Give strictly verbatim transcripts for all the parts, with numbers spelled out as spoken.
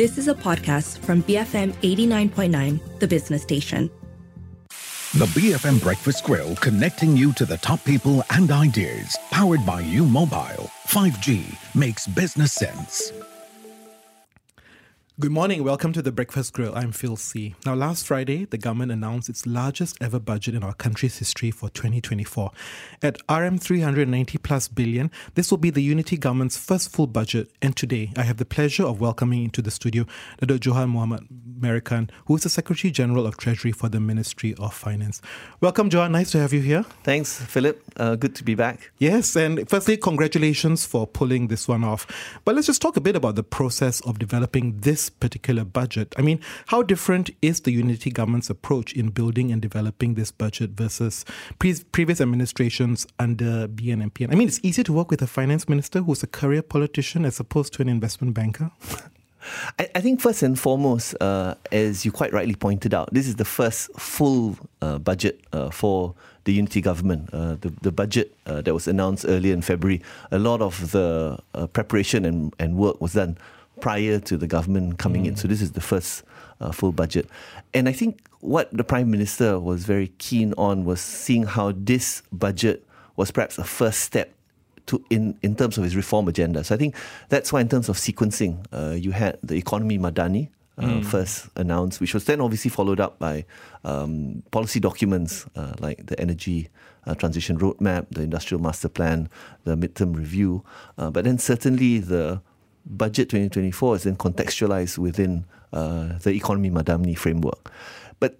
This is a podcast from B F M eighty-nine point nine, the business station. The B F M Breakfast Grill, connecting you to the top people and ideas. Powered by U Mobile. five G makes business sense. Good morning. Welcome to the Breakfast Grill. I'm Phil C. Now, last Friday, the government announced its largest ever budget in our country's history for twenty twenty-four. At R M three hundred ninety plus billion, this will be the unity government's first full budget. And today, I have the pleasure of welcoming into the studio Datuk Johan Mahmood Merican, who is the Secretary General of Treasury for the Ministry of Finance. Welcome, Johan. Nice to have you here. Thanks, Philip. Uh, good to be back. Yes, and firstly, congratulations for pulling this one off. But let's just talk a bit about the process of developing this particular budget. I mean, how different is the unity government's approach in building and developing this budget versus pre- previous administrations under B N P? I mean, it's easier to work with a finance minister who's a career politician as opposed to an investment banker. I, I think first and foremost, uh, as you quite rightly pointed out, this is the first full uh, budget uh, for the unity government. Uh, the, the budget uh, that was announced earlier in February, a lot of the uh, preparation and, and work was done prior to the government coming mm. in. So this is the first uh, full budget. And I think what the Prime Minister was very keen on was seeing how this budget was perhaps a first step to in, in terms of his reform agenda. So I think that's why in terms of sequencing, uh, you had the Economy Madani uh, mm. first announced, which was then obviously followed up by um, policy documents uh, like the Energy Uh, Transition Roadmap, the Industrial Master Plan, the Midterm Review. Uh, but then certainly the Budget twenty twenty-four is then contextualized within uh, the Economy Madani framework. But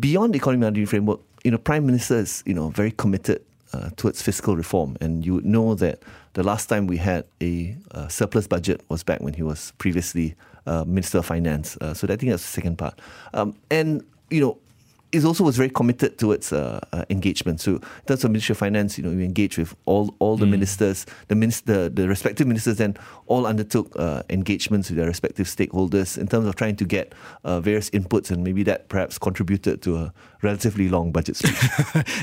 beyond the Economy Madani framework, you know, Prime Minister is, you know, very committed uh, towards fiscal reform. And you would know that the last time we had a uh, surplus budget was back when he was previously uh, Minister of Finance. Uh, so I think that's the second part. Um, and, you know, it also was very committed towards uh, uh, engagement. So in terms of Ministry of Finance, you know, we engage with all all the mm. ministers, the minister, the respective ministers then all undertook uh, engagements with their respective stakeholders in terms of trying to get uh, various inputs, and maybe that perhaps contributed to a relatively long budget speech.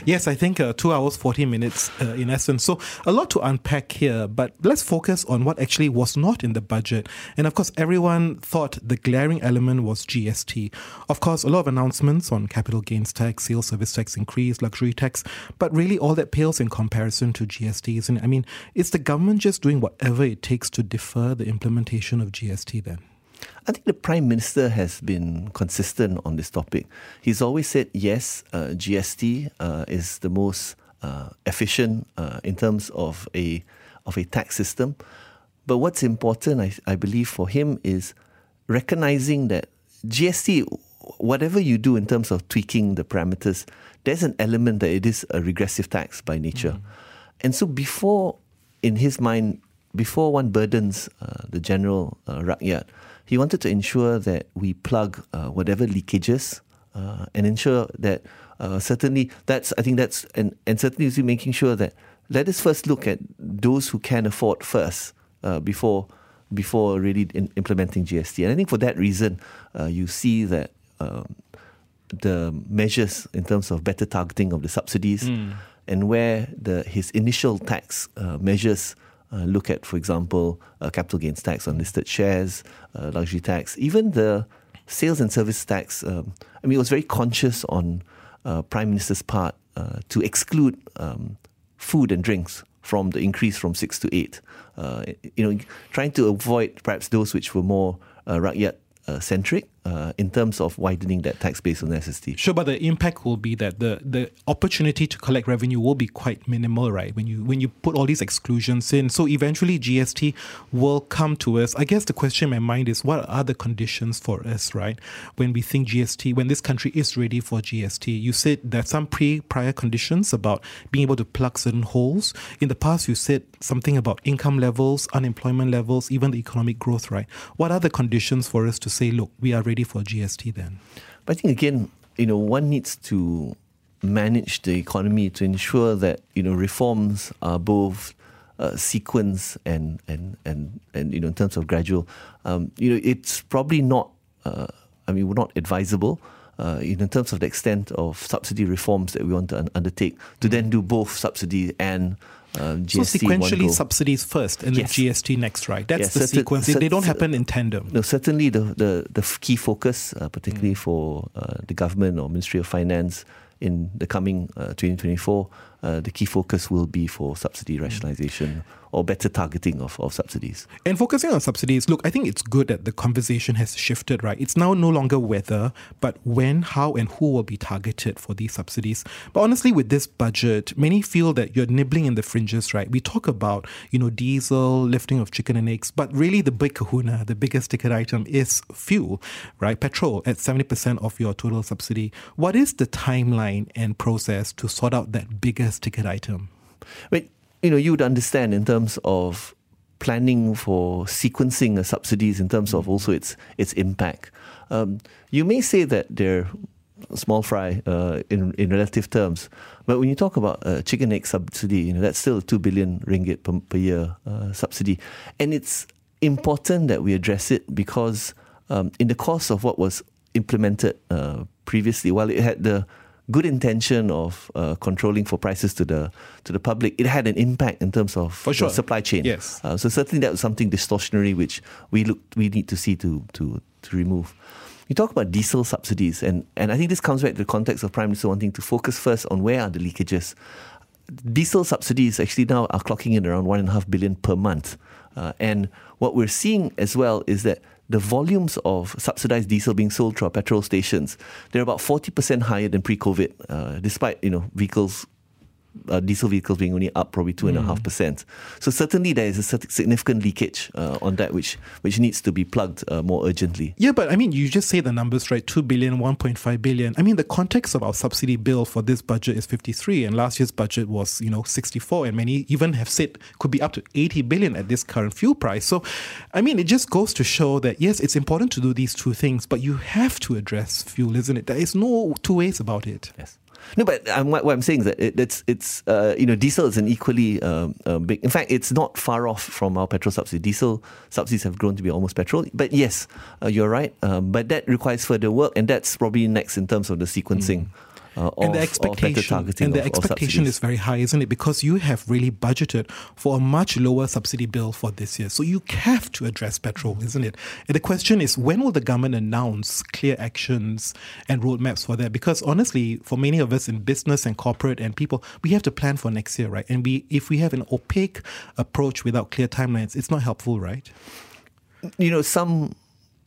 Yes, I think uh, two hours, forty minutes uh, in essence. So a lot to unpack here, but let's focus on what actually was not in the budget. And of course, everyone thought the glaring element was G S T. Of course, a lot of announcements on capital gains tax, sales service tax increase, luxury tax, but really all that pales in comparison to G S T, isn't it? I mean, is the government just doing whatever it takes to defer the implementation of G S T then? I think the Prime Minister has been consistent on this topic. He's always said, yes, uh, G S T uh, is the most uh, efficient uh, in terms of a of a tax system. But what's important, I, I believe, for him is recognizing that G S T, whatever you do in terms of tweaking the parameters, there's an element that it is a regressive tax by nature. Mm. And so before, in his mind, before one burdens uh, the general uh, rakyat, he wanted to ensure that we plug uh, whatever leakages uh, and ensure that uh, certainly that's, I think that's, and, and certainly making sure that let us first look at those who can afford first uh, before before really in implementing G S T. And I think for that reason, uh, you see that Um, the measures in terms of better targeting of the subsidies mm. and where the his initial tax uh, measures uh, look at, for example, uh, capital gains tax on listed shares, uh, luxury tax, even the sales and service tax. Um, I mean, it was very conscious on uh, Prime Minister's part uh, to exclude um, food and drinks from the increase from six to eight. Uh, you know, trying to avoid perhaps those which were more uh, rakyat Uh, centric uh, in terms of widening that tax base on S S T. Sure, but the impact will be that the, the opportunity to collect revenue will be quite minimal, right? When you when you put all these exclusions in, so eventually G S T will come to us. I guess the question in my mind is, what are the conditions for us, right? When we think G S T, when this country is ready for G S T, you said there are some pre prior conditions about being able to plug certain holes. In the past, you said something about income levels, unemployment levels, even the economic growth, right? What are the conditions for us to say, look, we are ready for G S T then? But I think, again, you know, one needs to manage the economy to ensure that, you know, reforms are both uh, sequenced and, and, and, and, you know, in terms of gradual. Um, you know, it's probably not, uh, I mean, we're not advisable uh, in terms of the extent of subsidy reforms that we want to un- undertake to then do both subsidy and um, G S T. So sequentially, subsidies first and yes. then G S T next, right? That's yes, the certain, sequence. Certain, they don't happen in tandem. No, certainly the the, the key focus, uh, particularly mm. for uh, the government or Ministry of Finance in the coming uh, twenty twenty-four, uh, the key focus will be for subsidy rationalisation or better targeting of, of subsidies. And focusing on subsidies, look, I think it's good that the conversation has shifted, right? It's now no longer whether, but when, how and who will be targeted for these subsidies. But honestly, with this budget, many feel that you're nibbling in the fringes, right? We talk about, you know, diesel, lifting of chicken and eggs, but really the big kahuna, the biggest ticket item is fuel, right? Petrol at seventy percent of your total subsidy. What is the timeline and process to sort out that biggest ticket item? Well, you know, you would understand in terms of planning for sequencing of subsidies, in terms of also its its impact. Um, you may say that they're small fry uh, in in relative terms, but when you talk about uh, chicken egg subsidy, you know that's still two billion ringgit per, per year uh, subsidy, and it's important that we address it because um, in the course of what was implemented uh, previously, while it had the good intention of uh, controlling for prices to the to the public, it had an impact in terms of for sure. the supply chain. Yes. Uh, so certainly that was something distortionary which we look we need to see to to to remove. You talk about diesel subsidies, and, and I think this comes back to the context of Prime Minister wanting to focus first on where are the leakages. Diesel subsidies actually now are clocking in around one and a half billion per month, uh, and what we're seeing as well is that the volumes of subsidized diesel being sold to our petrol stations, they're about forty percent higher than pre-COVID, uh, despite, you know, vehicles, uh, diesel vehicles being only up probably two and a half percent. So certainly there is a significant leakage uh, on that, which which needs to be plugged uh, more urgently. Yeah, but I mean, you just say the numbers, right? two billion, one point five billion. I mean, the context of our subsidy bill for this budget is fifty-three, and last year's budget was, you know, sixty-four, and many even have said could be up to eighty billion at this current fuel price. So, I mean, it just goes to show that, yes, it's important to do these two things, but you have to address fuel, isn't it? There is no two ways about it. Yes. No, but I'm, what I'm saying is that it, it's, it's uh, you know, diesel is an equally um, uh, big... In fact, it's not far off from our petrol subsidy. Diesel subsidies have grown to be almost petrol. But yes, uh, you're right. Um, but that requires further work, and that's probably next in terms of the sequencing. Mm. Uh, and, of, the expectation, and the of, expectation is very high, isn't it? Because you have really budgeted for a much lower subsidy bill for this year. So you have to address petrol, isn't it? And the question is, when will the government announce clear actions and roadmaps for that? Because honestly, for many of us in business and corporate and people, we have to plan for next year, right? And we, if we have an opaque approach without clear timelines, it's not helpful, right? You know, some...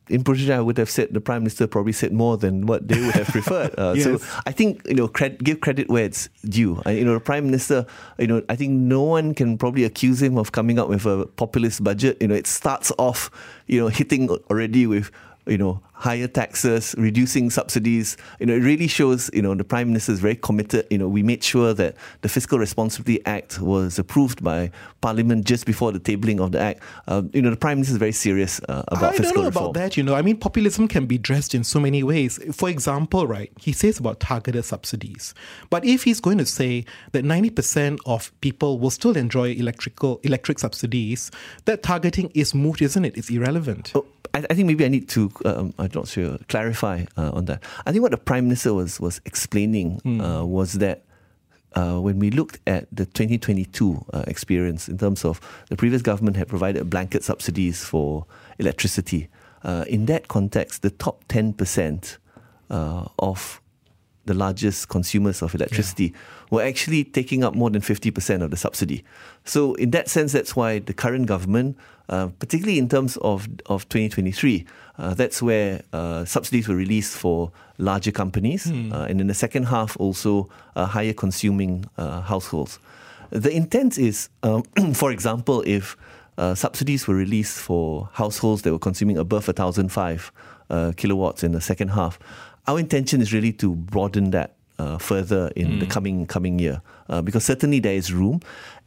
In Purusha, I would have said the Prime Minister probably said more than what they would have preferred. Uh, yes. So I think, you know, cred- give credit where it's due. I, you know, the Prime Minister, you know, I think no one can probably accuse him of coming up with a populist budget. You know, it starts off, you know, hitting already with, you know, higher taxes, reducing subsidies. You know, it really shows, you know, the Prime Minister is very committed. You know, we made sure that the Fiscal Responsibility Act was approved by Parliament just before the tabling of the Act. Uh, you know, the Prime Minister is very serious uh, about I fiscal reform. I don't know reform. about that, you know. I mean, populism can be dressed in so many ways. For example, right, he says about targeted subsidies. But if he's going to say that ninety percent of people will still enjoy electrical electric subsidies, that targeting is moot, isn't it? It's irrelevant. Oh, I, I think maybe I need to... Um, I'm not sure, clarify uh, on that. I think what the Prime Minister was was explaining mm. uh, was that uh, when we looked at the twenty twenty-two uh, experience in terms of the previous government had provided blanket subsidies for electricity. Uh, in that context, the top ten percent uh, of the largest consumers of electricity yeah. were actually taking up more than fifty percent of the subsidy. So in that sense, that's why the current government, uh, particularly in terms of, of twenty twenty-three, uh, that's where uh, subsidies were released for larger companies mm. uh, and in the second half also uh, higher consuming uh, households. The intent is, um, for example, if uh, subsidies were released for households that were consuming above one thousand five uh, kilowatts in the second half, our intention is really to broaden that uh, further in mm. the coming coming year uh, because certainly there is room.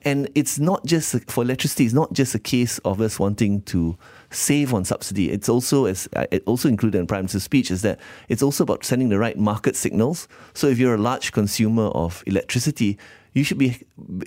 And it's not just, for electricity, it's not just a case of us wanting to save on subsidy. It's also, as it also included in Prime Minister's speech, is that it's also about sending the right market signals. So if you're a large consumer of electricity, you should be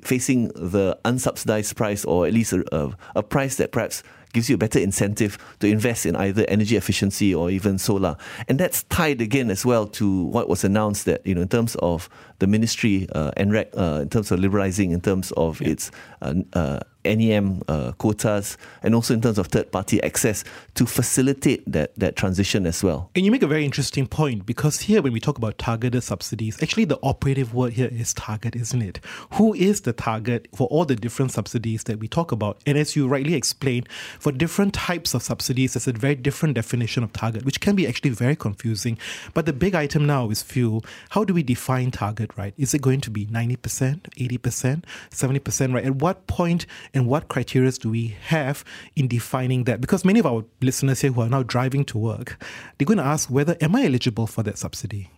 facing the unsubsidized price or at least a, a, a price that perhaps gives you a better incentive to invest in either energy efficiency or even solar. And that's tied again as well to what was announced that, you know, in terms of the ministry, uh, N R E C, uh, in terms of liberalising, in terms of yeah. its uh, uh, N E M uh, quotas, and also in terms of third-party access to facilitate that, that transition as well. And you make a very interesting point, because here when we talk about targeted subsidies, actually the operative word here is target, isn't it? Who is the target for all the different subsidies that we talk about? And as you rightly explained, for different types of subsidies, there's a very different definition of target, which can be actually very confusing. But the big item now is fuel. How do we define target, right? Is it going to be ninety percent, eighty percent, seventy percent, right? At what point and what criteria do we have in defining that? Because many of our listeners here who are now driving to work, they're going to ask whether, am I eligible for that subsidy?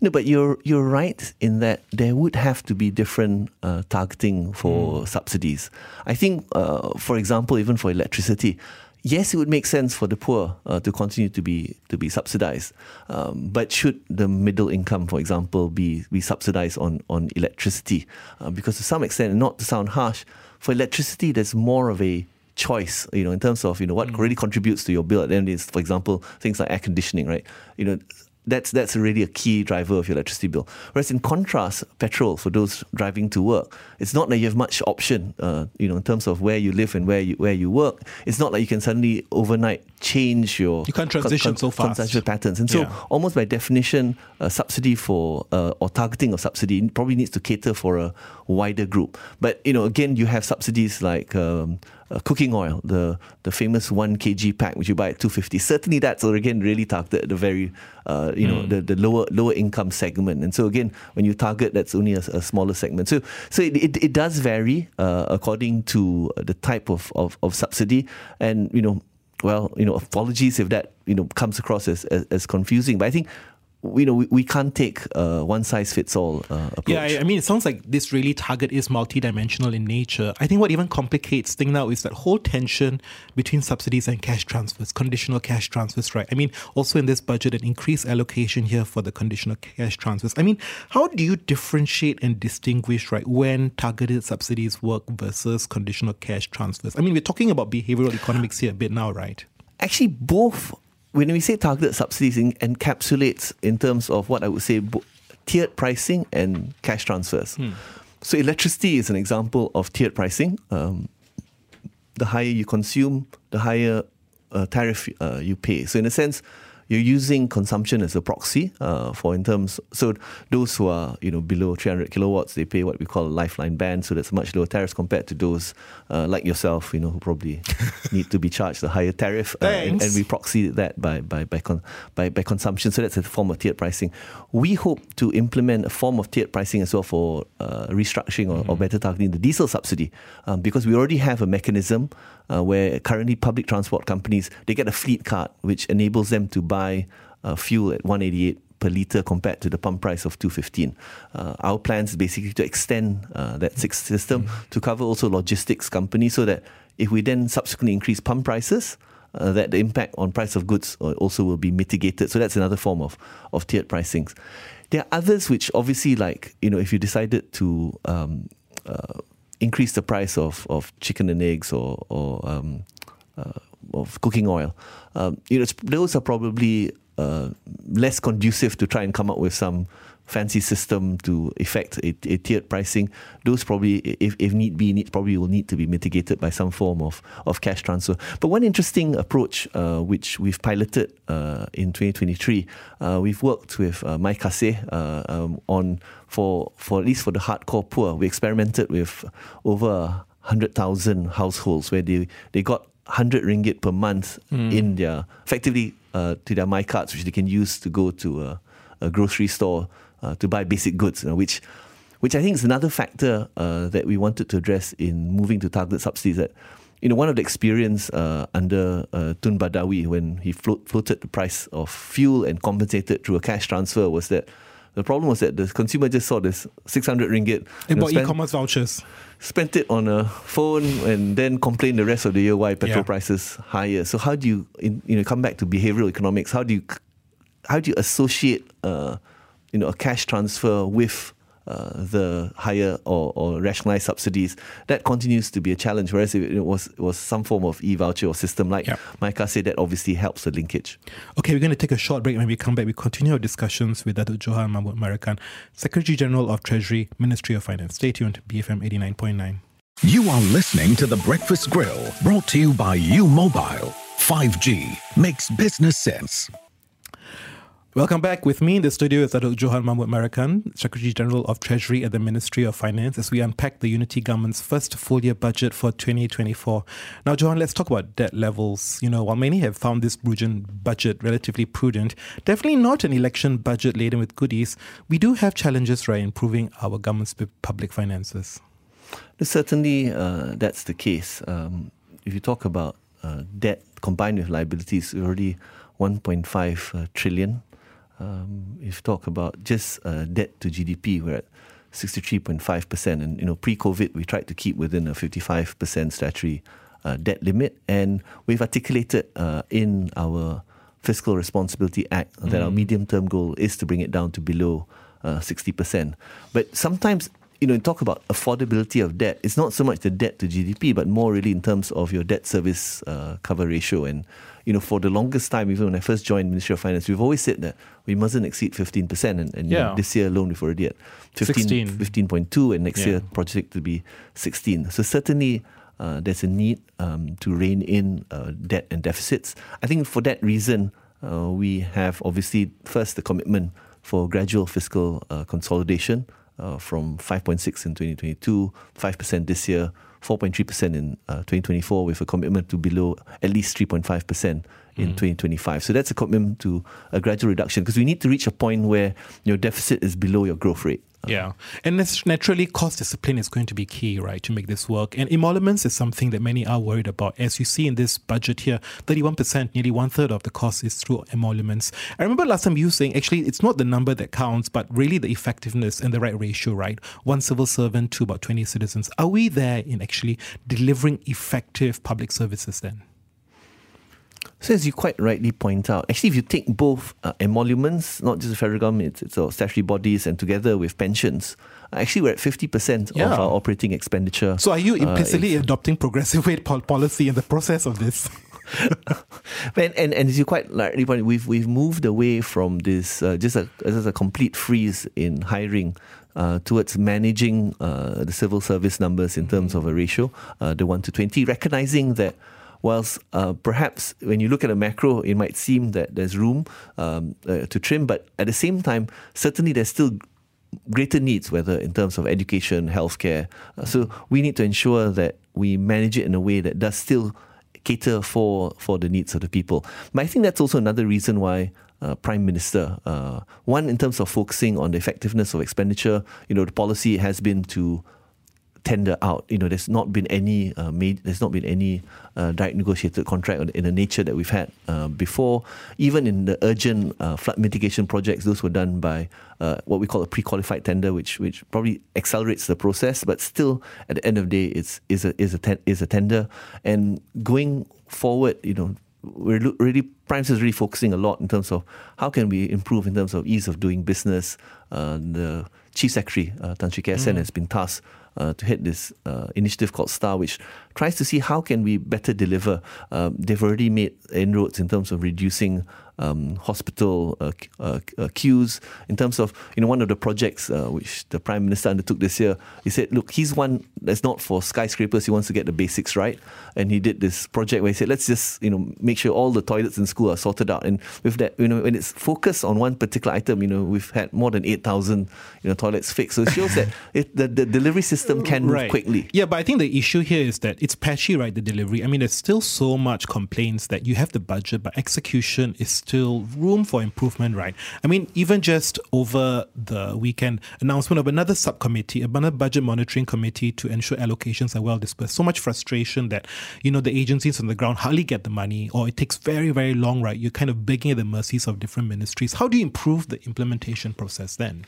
No, but you're you're right in that there would have to be different uh, targeting for mm. subsidies. I think, uh, for example, even for electricity, yes, it would make sense for the poor uh, to continue to be to be subsidised. Um, but should the middle income, for example, be, be subsidised on, on electricity? Uh, because to some extent, not to sound harsh, for electricity, there's more of a choice, you know, in terms of, you know, what mm. really contributes to your bill at the end is, for example, things like air conditioning, right? You know, that's that's really a key driver of your electricity bill. Whereas in contrast, petrol, for those driving to work, it's not that you have much option, uh, you know, in terms of where you live and where you where you work. It's not like you can suddenly overnight change your you can't transition con- so fast transition patterns. And so, yeah. almost by definition, a subsidy for uh, or targeting of subsidy probably needs to cater for a wider group. But you know, again, you have subsidies like. Um, Uh, cooking oil, the the famous one kilogram pack which you buy at two fifty. Certainly that's again really targeted at the very uh, you mm. know the, the lower lower income segment. And so again, when you target, that's only a, a smaller segment. So so it it, it does vary uh, according to the type of, of, of subsidy. And you know, well, you know, apologies if that you know comes across as as, as confusing. But I think. You know, we, we can't take uh, one-size-fits-all uh, approach. Yeah, I, I mean, it sounds like this really target is multidimensional in nature. I think what even complicates things now is that whole tension between subsidies and cash transfers, conditional cash transfers, right? I mean, also in this budget, an increased allocation here for the conditional cash transfers. I mean, how do you differentiate and distinguish, right, when targeted subsidies work versus conditional cash transfers? I mean, we're talking about behavioral economics here a bit now, right? Actually, both... When we say targeted subsidies, it encapsulates in terms of what I would say bo- tiered pricing and cash transfers. Hmm. So electricity is an example of tiered pricing. Um, the higher you consume, the higher uh, tariff uh, you pay. So in a sense, you're using consumption as a proxy uh, for in terms... So those who are, you know, below three hundred kilowatts, they pay what we call a lifeline band. So that's much lower tariffs compared to those uh, like yourself, you know, who probably need to be charged a higher tariff. Uh, and, and we proxy that by by by, con- by by consumption. So that's a form of tiered pricing. We hope to implement a form of tiered pricing as well for uh, restructuring or, mm-hmm. or better targeting the diesel subsidy um, because we already have a mechanism uh, where currently public transport companies, they get a fleet card which enables them to buy buy uh, fuel at one eighty-eight per litre compared to the pump price of two fifteen. Uh, our plan is basically to extend uh, that system mm-hmm. to cover also logistics companies so that if we then subsequently increase pump prices, uh, that the impact on price of goods also will be mitigated. So that's another form of, of tiered pricings. There are others which obviously like, you know, if you decided to um, uh, increase the price of, of chicken and eggs or... or um, uh, of cooking oil, um, you know, those are probably uh, less conducive to try and come up with some fancy system to effect a, a tiered pricing. Those probably, if, if need be, need, probably will need to be mitigated by some form of, of cash transfer. But one interesting approach uh, which we've piloted uh, in twenty twenty-three, uh, we've worked with uh, MyCase uh, um, on for for at least for the hardcore poor. We experimented with over one hundred thousand households where they they got one hundred ringgit per month mm. in their, effectively uh, to their MyCards, which they can use to go to a, a grocery store uh, to buy basic goods, you know, which which I think is another factor uh, that we wanted to address in moving to targeted subsidies. That, you know, one of the experience uh, under uh, Tun Badawi when he float, floated the price of fuel and compensated through a cash transfer was that the problem was that the consumer just saw this six hundred ringgit. They bought spent, e-commerce vouchers. Spent it on a phone and then complained the rest of the year why petrol yeah. prices higher. So how do you, you know, come back to behavioral economics? How do you, how do you associate, uh, you know, a cash transfer with uh, the higher or, or rationalized subsidies, that continues to be a challenge. Whereas if it was it was some form of e-voucher or system like yeah. Micah said, that obviously helps the linkage. Okay, we're going to take a short break. When we come back, we continue our discussions with Datuk Johan Mahmood Merican, Secretary General of Treasury, Ministry of Finance. Stay tuned, B F M eighty-nine point nine. You are listening to The Breakfast Grill, brought to you by U Mobile. five G makes business sense. Welcome back. With me in the studio is Datuk Johan Mahmood Merican, Secretary General of Treasury at the Ministry of Finance, as we unpack the Unity Government's first full-year budget for twenty twenty-four. Now, Johan, let's talk about debt levels. You know, while many have found this budget relatively prudent, definitely not an election budget laden with goodies, we do have challenges, right, in improving our government's public finances. Certainly, uh, that's the case. Um, if you talk about uh, debt combined with liabilities, already one point five uh, trillion. Um, if you talk about just uh, debt to G D P, we're at sixty-three point five percent. And, you know, pre-COVID, we tried to keep within a fifty-five percent statutory uh, debt limit. And we've articulated uh, in our Fiscal Responsibility Act mm. that our medium-term goal is to bring it down to below uh, sixty percent. But sometimes, you know, you talk about affordability of debt. It's not so much the debt to G D P, but more really in terms of your debt service uh, cover ratio. And, you know, for the longest time, even when I first joined Ministry of Finance, we've always said that we mustn't exceed fifteen percent. And, and yeah. you know, this year alone, we've already at fifteen, fifteen point two, and next yeah. year projected to be sixteen. So certainly uh, there's a need um, to rein in uh, debt and deficits. I think for that reason, uh, we have obviously first the commitment for gradual fiscal uh, consolidation, Uh, from five point six in twenty twenty-two, five percent this year, four point three percent in uh, twenty twenty-four, with a commitment to below at least three point five percent in mm. twenty twenty-five. So that's a commitment to a gradual reduction, because we need to reach a point where your deficit is below your growth rate. Yeah. And naturally, cost discipline is going to be key, right, to make this work. And emoluments is something that many are worried about. As you see in this budget here, thirty-one percent, nearly one-third of the cost is through emoluments. I remember last time you saying, actually, it's not the number that counts, but really the effectiveness and the right ratio, right? One civil servant to about twenty citizens. Are we there in actually delivering effective public services then? So as you quite rightly point out, actually, if you take both uh, emoluments, not just the federal government, it's, it's our statutory bodies, and together with pensions, actually we're at fifty percent yeah. of our operating expenditure. So are you implicitly uh, adopting progressive wage policy in the process of this? and, and, and as you quite rightly point, we've, we've moved away from this, uh, just, a, just a complete freeze in hiring Uh, towards managing uh, the civil service numbers in terms of a ratio, uh, the one to twenty, recognizing that whilst uh, perhaps when you look at a macro, it might seem that there's room um, uh, to trim, but at the same time, certainly there's still greater needs, whether in terms of education, healthcare. Uh, so we need to ensure that we manage it in a way that does still cater for, for the needs of the people. But I think that's also another reason why Uh, Prime Minister. Uh, one, in terms of focusing on the effectiveness of expenditure, you know, the policy has been to tender out. You know, there's not been any uh, made, there's not been any uh, direct negotiated contract in the nature that we've had uh, before. Even in the urgent uh, flood mitigation projects, those were done by uh, what we call a pre-qualified tender, which which probably accelerates the process, but still, at the end of the day, it's is a is a ten, is a tender. And going forward, you know, we're really, Prime Minister is really focusing a lot in terms of how can we improve in terms of ease of doing business. Uh, the Chief Secretary, uh, Tan Sri K S N, mm. has been tasked uh, to head this uh, initiative called STAR, which tries to see how can we better deliver. Um, they've already made inroads in terms of reducing um, hospital uh, uh, uh, queues. In terms of, you know, one of the projects uh, which the Prime Minister undertook this year, he said, look, he's one that's not for skyscrapers. He wants to get the basics right. And he did this project where he said, let's just, you know, make sure all the toilets in school are sorted out. And with that, you know, when it's focused on one particular item, you know, we've had more than eight thousand, you know, toilets fixed. So it shows that it, the, the delivery system can right. move quickly. Yeah, but I think the issue here is that it's patchy, right, the delivery. I mean, there's still so much complaints that you have the budget, but execution is still room for improvement, right? I mean, even just over the weekend, announcement of another subcommittee, another budget monitoring committee to ensure allocations are well dispersed. So much frustration that, you know, the agencies on the ground hardly get the money, or it takes very, very long, right? You're kind of begging at the mercies of different ministries. How do you improve the implementation process then?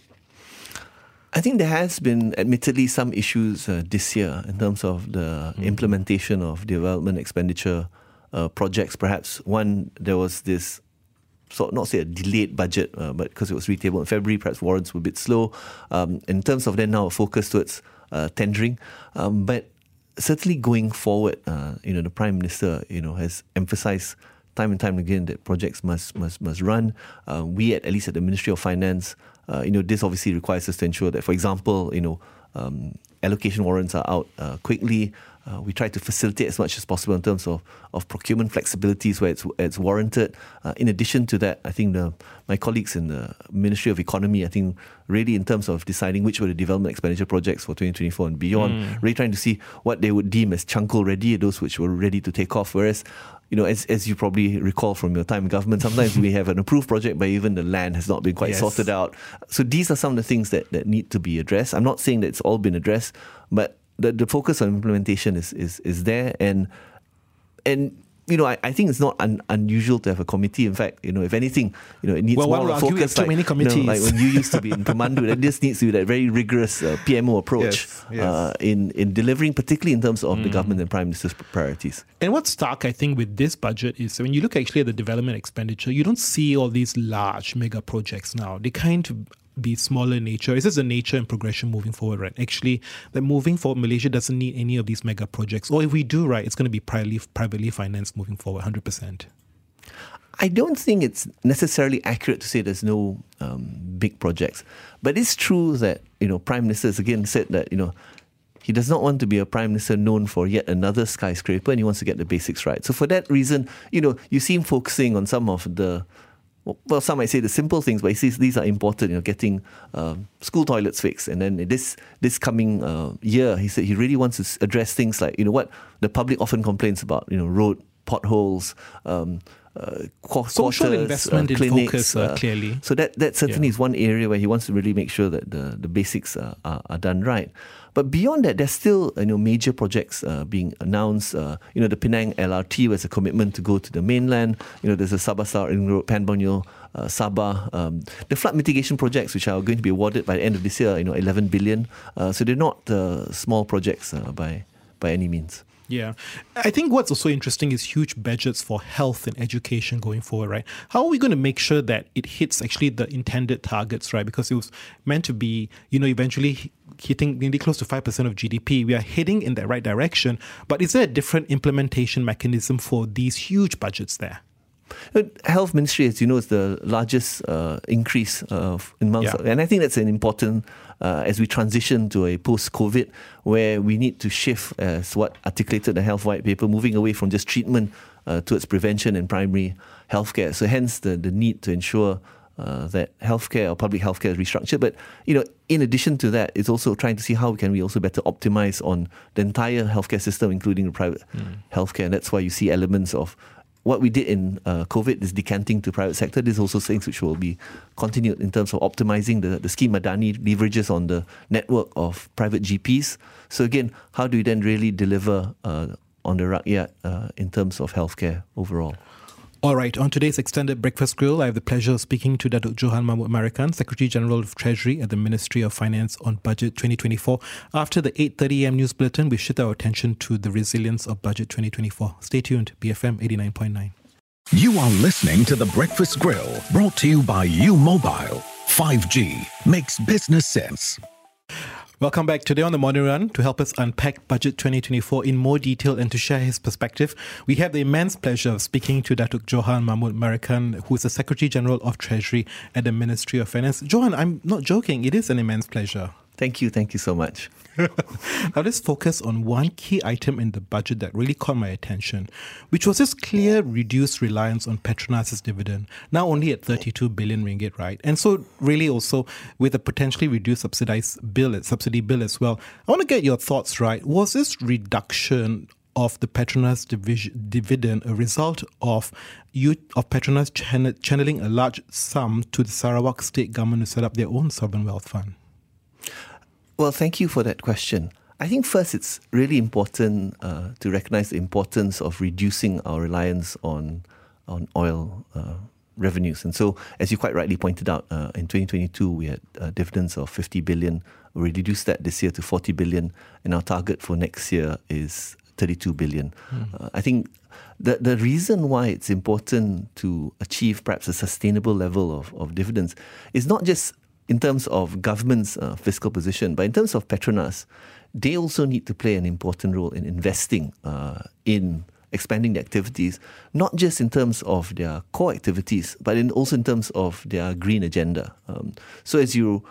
I think there has been admittedly some issues uh, this year in terms of the mm. implementation of development expenditure uh, projects. Perhaps one, there was this so not say a delayed budget, uh, but because it was retabled in February, perhaps warrants were a bit slow. Um, in terms of then now a focus towards uh, tendering, um, but certainly going forward, uh, you know, the Prime Minister, you know, has emphasised time and time again that projects must must must run. Uh, we at, at least at the Ministry of Finance, uh, you know, this obviously requires us to ensure that, for example, you know, um, allocation warrants are out uh, quickly. Uh, we try to facilitate as much as possible in terms of, of procurement flexibilities where it's it's warranted. Uh, in addition to that, I think the, my colleagues in the Ministry of Economy, I think really in terms of deciding which were the development expenditure projects for twenty twenty-four and beyond, mm. really trying to see what they would deem as chunkle ready, those which were ready to take off. Whereas, you know, as as you probably recall from your time in government, sometimes we have an approved project, but even the land has not been quite yes. sorted out. So these are some of the things that, that need to be addressed. I'm not saying that it's all been addressed, but The, the focus on implementation is is, is there, and and you know I, I think it's not un, unusual to have a committee. In fact, you know, if anything, you know, it needs well, more of focus. Too like, many committees, you know, like when you used to be in Pemandu, that this needs to be that very rigorous uh, P M O approach yes, yes. Uh, in in delivering, particularly in terms of mm. the government and Prime Minister's priorities. And what's stark, I think, with this budget is when you look actually at the development expenditure, you don't see all these large mega projects now. They kind of be smaller in nature. It's just the nature and progression moving forward, right? Actually, that moving forward, Malaysia doesn't need any of these mega projects. Or if we do, right, it's going to be privately, privately financed moving forward, one hundred percent. I don't think it's necessarily accurate to say there's no um, big projects. But it's true that, you know, Prime Minister has again said that, you know, he does not want to be a Prime Minister known for yet another skyscraper, and he wants to get the basics right. So for that reason, you know, you see him focusing on some of the Well, some might say the simple things, but these are important. You know, getting um, school toilets fixed, and then this this coming uh, year, he said he really wants to address things like, you know, what the public often complains about, you know, road potholes, um, uh, quarters, social investment uh, clinics, in focus, uh, clearly. Uh, so that that certainly yeah. is one area where he wants to really make sure that the the basics are, are, are done right. But beyond that, there's still, you know, major projects uh, being announced. Uh, you know, the Penang L R T, where it's a commitment to go to the mainland. You know, there's a Sabah Sar in Panbonyo, uh, Sabah. Um, the flood mitigation projects, which are going to be awarded by the end of this year, you know, eleven billion. Uh, so they're not uh, small projects uh, by by any means. Yeah. I think what's also interesting is huge budgets for health and education going forward, right? How are we going to make sure that it hits actually the intended targets, right? Because it was meant to be, you know, eventually hitting nearly close to five percent of G D P. We are heading in that right direction. But is there a different implementation mechanism for these huge budgets there? Health Ministry, as you know, is the largest uh, increase uh, in months. Yeah. And I think that's an important, uh, as we transition to a post-COVID, where we need to shift, as what articulated the Health White Paper, moving away from just treatment uh, towards prevention and primary healthcare. So hence the, the need to ensure Uh, that healthcare or public healthcare is restructured. But, you know, in addition to that, it's also trying to see how can we also better optimize on the entire healthcare system, including the private mm. healthcare. And that's why you see elements of what we did in uh, COVID is decanting to private sector. There's also things which will be continued in terms of optimizing the, the scheme. Madani leverages on the network of private G Ps. So again, how do we then really deliver uh, on the rakyat uh, in terms of healthcare overall? All right, on today's Extended Breakfast Grill, I have the pleasure of speaking to Datuk Johan Mahmood Merican, Secretary-General of Treasury at the Ministry of Finance on Budget twenty twenty-four. After the eight thirty a.m. news bulletin, we shift our attention to the resilience of Budget twenty twenty-four. Stay tuned, B F M eighty-nine point nine. You are listening to The Breakfast Grill, brought to you by U Mobile. five G makes business sense. Welcome back. Today on The Morning Run, to help us unpack Budget twenty twenty-four in more detail and to share his perspective, we have the immense pleasure of speaking to Datuk Johan Mahmood Merican, who is the Secretary-General of Treasury at the Ministry of Finance. Johan, I'm not joking. It is an immense pleasure. Thank you. Thank you so much. Now let's focus on one key item in the budget that really caught my attention, which was this clear reduced reliance on Petronas's dividend, now only at thirty-two billion ringgit, right? And so really also with a potentially reduced subsidized bill, subsidy bill as well. I want to get your thoughts, right? Was this reduction of the Petronas div- dividend a result of you of Petronas chan- channeling a large sum to the Sarawak state government to set up their own sovereign wealth fund? Well, thank you for that question. I think first it's really important uh, to recognise the importance of reducing our reliance on on oil uh, revenues. And so, as you quite rightly pointed out, uh, in twenty twenty-two we had uh, dividends of fifty billion. We reduced that this year to forty billion, and our target for next year is thirty-two billion. Mm. Uh, I think the the reason why it's important to achieve perhaps a sustainable level of, of dividends is not just in terms of government's uh, fiscal position, but in terms of Petronas, they also need to play an important role in investing uh, in expanding their activities, not just in terms of their core activities, but in also in terms of their green agenda. Um, so as you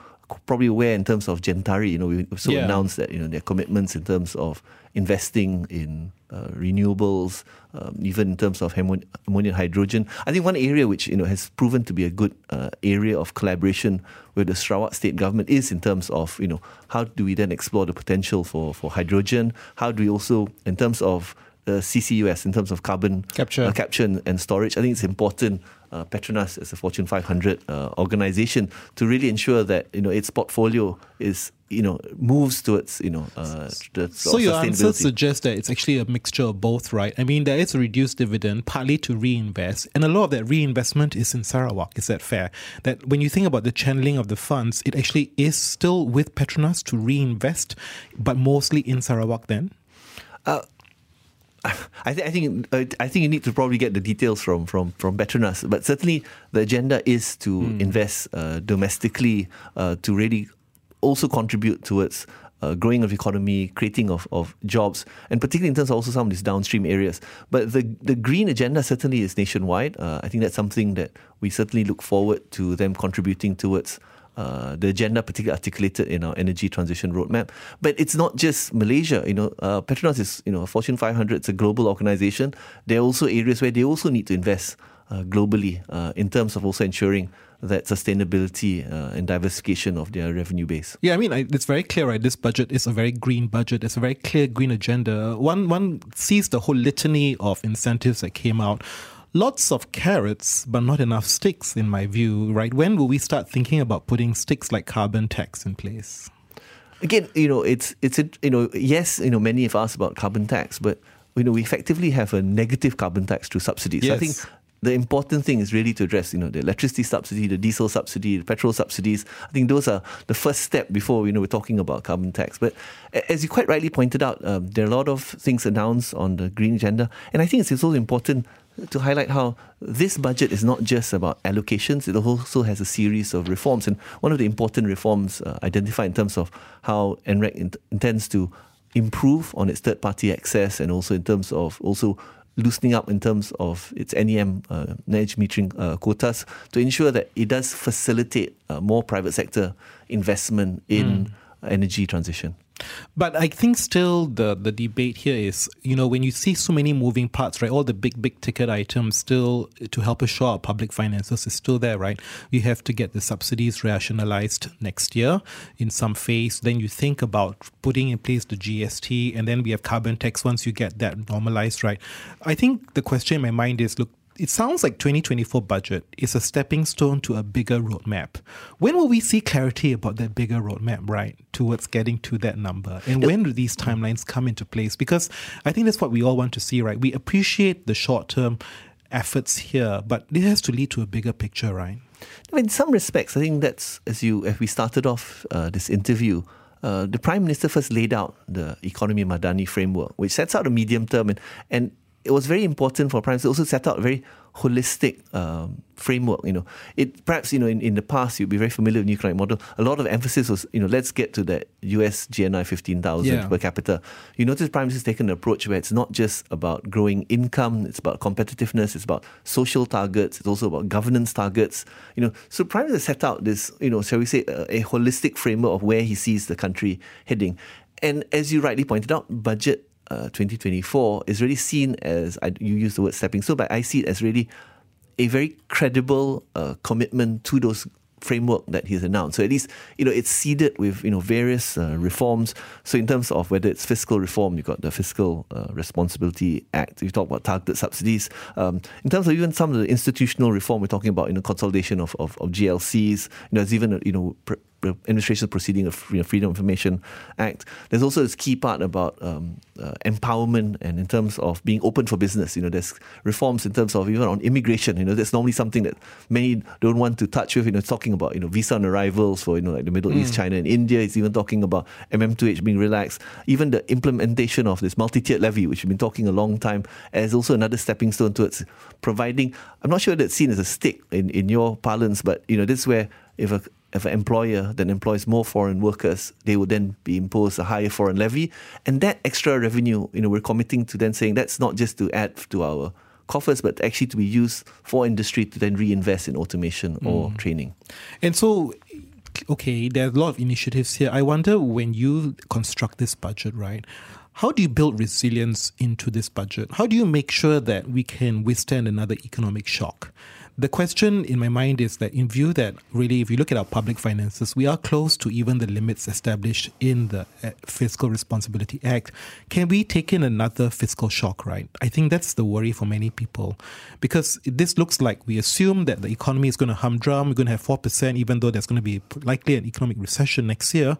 probably aware, in terms of Gentari, you know, we also yeah. announced that, you know, their commitments in terms of investing in uh, renewables, um, even in terms of ammonia and hydrogen. I think one area which, you know, has proven to be a good uh, area of collaboration with the Sarawak state government is in terms of, you know, how do we then explore the potential for, for hydrogen? How do we also, in terms of Uh, C C U S, in terms of carbon capture, uh, capture and, and storage. I think it's important uh, Petronas as a Fortune five hundred uh, organisation to really ensure that, you know, its portfolio is, you know, moves towards, you know, uh, the, so your answer suggests that it's actually a mixture of both, right? I mean, there is a reduced dividend partly to reinvest, and a lot of that reinvestment is in Sarawak. Is that fair? That when you think about the channeling of the funds, it actually is still with Petronas to reinvest, but mostly in Sarawak then? Uh I, th- I think uh, I think you need to probably get the details from from from Petronas, but certainly the agenda is to mm. invest uh, domestically uh, to really also contribute towards uh, growing of the economy, creating of, of jobs, and particularly in terms of also some of these downstream areas. But the the green agenda certainly is nationwide. Uh, I think that's something that we certainly look forward to them contributing towards. Uh, the agenda particularly articulated in our Energy Transition Roadmap. But it's not just Malaysia. You know, uh, Petronas is, you know, a Fortune five hundred, it's a global organisation. There are also areas where they also need to invest uh, globally uh, in terms of also ensuring that sustainability uh, and diversification of their revenue base. Yeah, I mean, I, it's very clear, right? This budget is a very green budget. It's a very clear green agenda. One, one sees the whole litany of incentives that came out. Lots of carrots, but not enough sticks, in my view, right? When will we start thinking about putting sticks like carbon tax in place? Again, you know, it's it's you know, yes, you know, many have asked about carbon tax, but you know, we effectively have a negative carbon tax through subsidies. Yes. So I think the important thing is really to address, you know, the electricity subsidy, the diesel subsidy, the petrol subsidies. I think those are the first step before, you know, we're talking about carbon tax. But as you quite rightly pointed out, um, there are a lot of things announced on the green agenda, and I think it's also important to highlight how this budget is not just about allocations, it also has a series of reforms. And one of the important reforms uh, identified in terms of how N R E C in- intends to improve on its third-party access, and also in terms of also loosening up in terms of its N E M, uh, net metering uh, quotas, to ensure that it does facilitate uh, more private sector investment in mm. energy transition. But I think still the, the debate here is, you know, when you see so many moving parts, right, all the big, big ticket items still to help assure our public finances is still there, right? You have to get the subsidies rationalised next year in some phase. Then you think about putting in place the G S T, and then we have carbon tax once you get that normalised, right? I think the question in my mind is, look, it sounds like twenty twenty-four budget is a stepping stone to a bigger roadmap. When will we see clarity about that bigger roadmap, right, towards getting to that number? And when do these timelines come into place? Because I think that's what we all want to see, right? We appreciate the short-term efforts here, but it has to lead to a bigger picture, right? In some respects, I think that's, as you as we started off uh, this interview, uh, the Prime Minister first laid out the Economy Madani framework, which sets out a medium term, and, and it was very important for Prime Minister also set out a very holistic um, framework. You know, it perhaps, you know, in, in the past you'd be very familiar with the economic model. A lot of emphasis was, you know, let's get to that U S G N I fifteen thousand yeah. per capita. You notice Prime Minister's taken an approach where it's not just about growing income, it's about competitiveness, it's about social targets, it's also about governance targets. You know, so Prime Minister set out this, you know, shall we say, a, a holistic framework of where he sees the country heading. And as you rightly pointed out, budget Uh, twenty twenty-four is really seen as, I, you use the word stepping stone, but I see it as really a very credible uh, commitment to those framework that he's announced. So at least, you know, it's seeded with, you know, various uh, reforms. So in terms of whether it's fiscal reform, you've got the Fiscal uh, Responsibility Act. You talk about targeted subsidies. Um, in terms of even some of the institutional reform, we're talking about, you know, consolidation of, of, of G L Cs. You know, there's even, you know, pr- Administrative Proceeding of Freedom of Information Act. There's also this key part about um, uh, empowerment and in terms of being open for business. You know, there's reforms in terms of even on immigration. You know, that's normally something that many don't want to touch with. You know, it's talking about, you know, visa on arrivals for, you know, like the Middle mm. East, China and India. It's even talking about M M two H being relaxed. Even the implementation of this multi-tiered levy, which we've been talking a long time, as also another stepping stone towards providing, I'm not sure that's seen as a stick in, in your parlance, but, you know, this is where if a If an employer that employs more foreign workers, they would then be imposed a higher foreign levy. And that extra revenue, you know, we're committing to then saying that's not just to add to our coffers, but actually to be used for industry to then reinvest in automation or mm. training. And so, okay, there are a lot of initiatives here. I wonder, when you construct this budget, right, how do you build resilience into this budget? How do you make sure that we can withstand another economic shock? The question in my mind is that, in view that really, if you look at our public finances, we are close to even the limits established in the Fiscal Responsibility Act. Can we take in another fiscal shock, right? I think that's the worry for many people, because this looks like we assume that the economy is going to humdrum, we're going to have four percent, even though there's going to be likely an economic recession next year.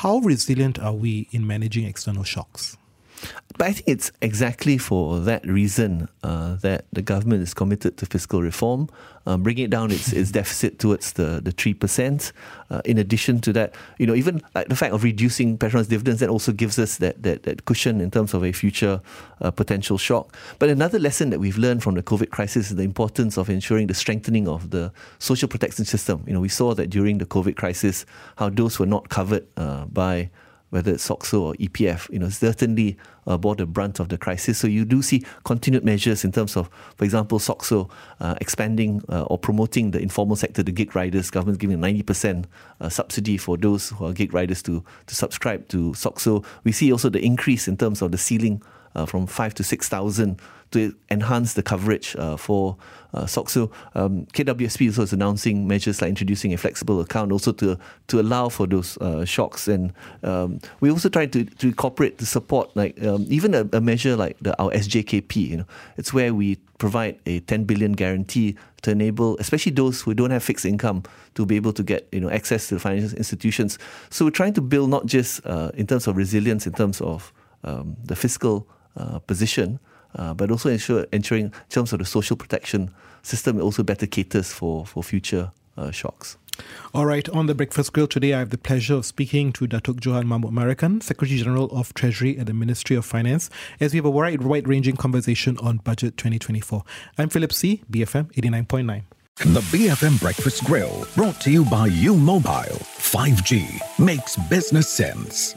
How resilient are we in managing external shocks? But I think it's exactly for that reason uh, that the government is committed to fiscal reform, um, bringing it down its, its deficit towards the, the three percent. Uh, in addition to that, you know, even like the fact of reducing Petronas dividends, that also gives us that, that, that cushion in terms of a future uh, potential shock. But another lesson that we've learned from the COVID crisis is the importance of ensuring the strengthening of the social protection system. You know, we saw that during the COVID crisis, how those were not covered uh, by whether it's SOCSO or E P F, you know, certainly uh, bore the brunt of the crisis. So you do see continued measures in terms of, for example, SOCSO uh, expanding uh, or promoting the informal sector, the gig riders. Government's giving a ninety percent uh, subsidy for those who are gig riders to, to subscribe to SOCSO. We see also the increase in terms of the ceiling uh, from five to six thousand to enhance the coverage uh, for uh, SOCSO. Um, K W S P also is announcing measures like introducing a flexible account also to to allow for those uh, shocks. And um, we also try to, to incorporate the support, like um, even a, a measure like the, our S J K P. You know, it's where we provide a ten billion guarantee to enable, especially those who don't have fixed income, to be able to get, you know, access to the financial institutions. So we're trying to build not just uh, in terms of resilience, in terms of um, the fiscal uh, position, Uh, but also ensure, ensuring in terms of the social protection system, it also better caters for, for future uh, shocks. All right, on The Breakfast Grill today, I have the pleasure of speaking to Datuk Johan Mahmood Merican, Secretary-General of Treasury at the Ministry of Finance, as we have a wide, wide-ranging conversation on Budget twenty twenty-four. I'm Philip C, B F M eighty-nine point nine. The B F M Breakfast Grill, brought to you by U Mobile. five G makes business sense.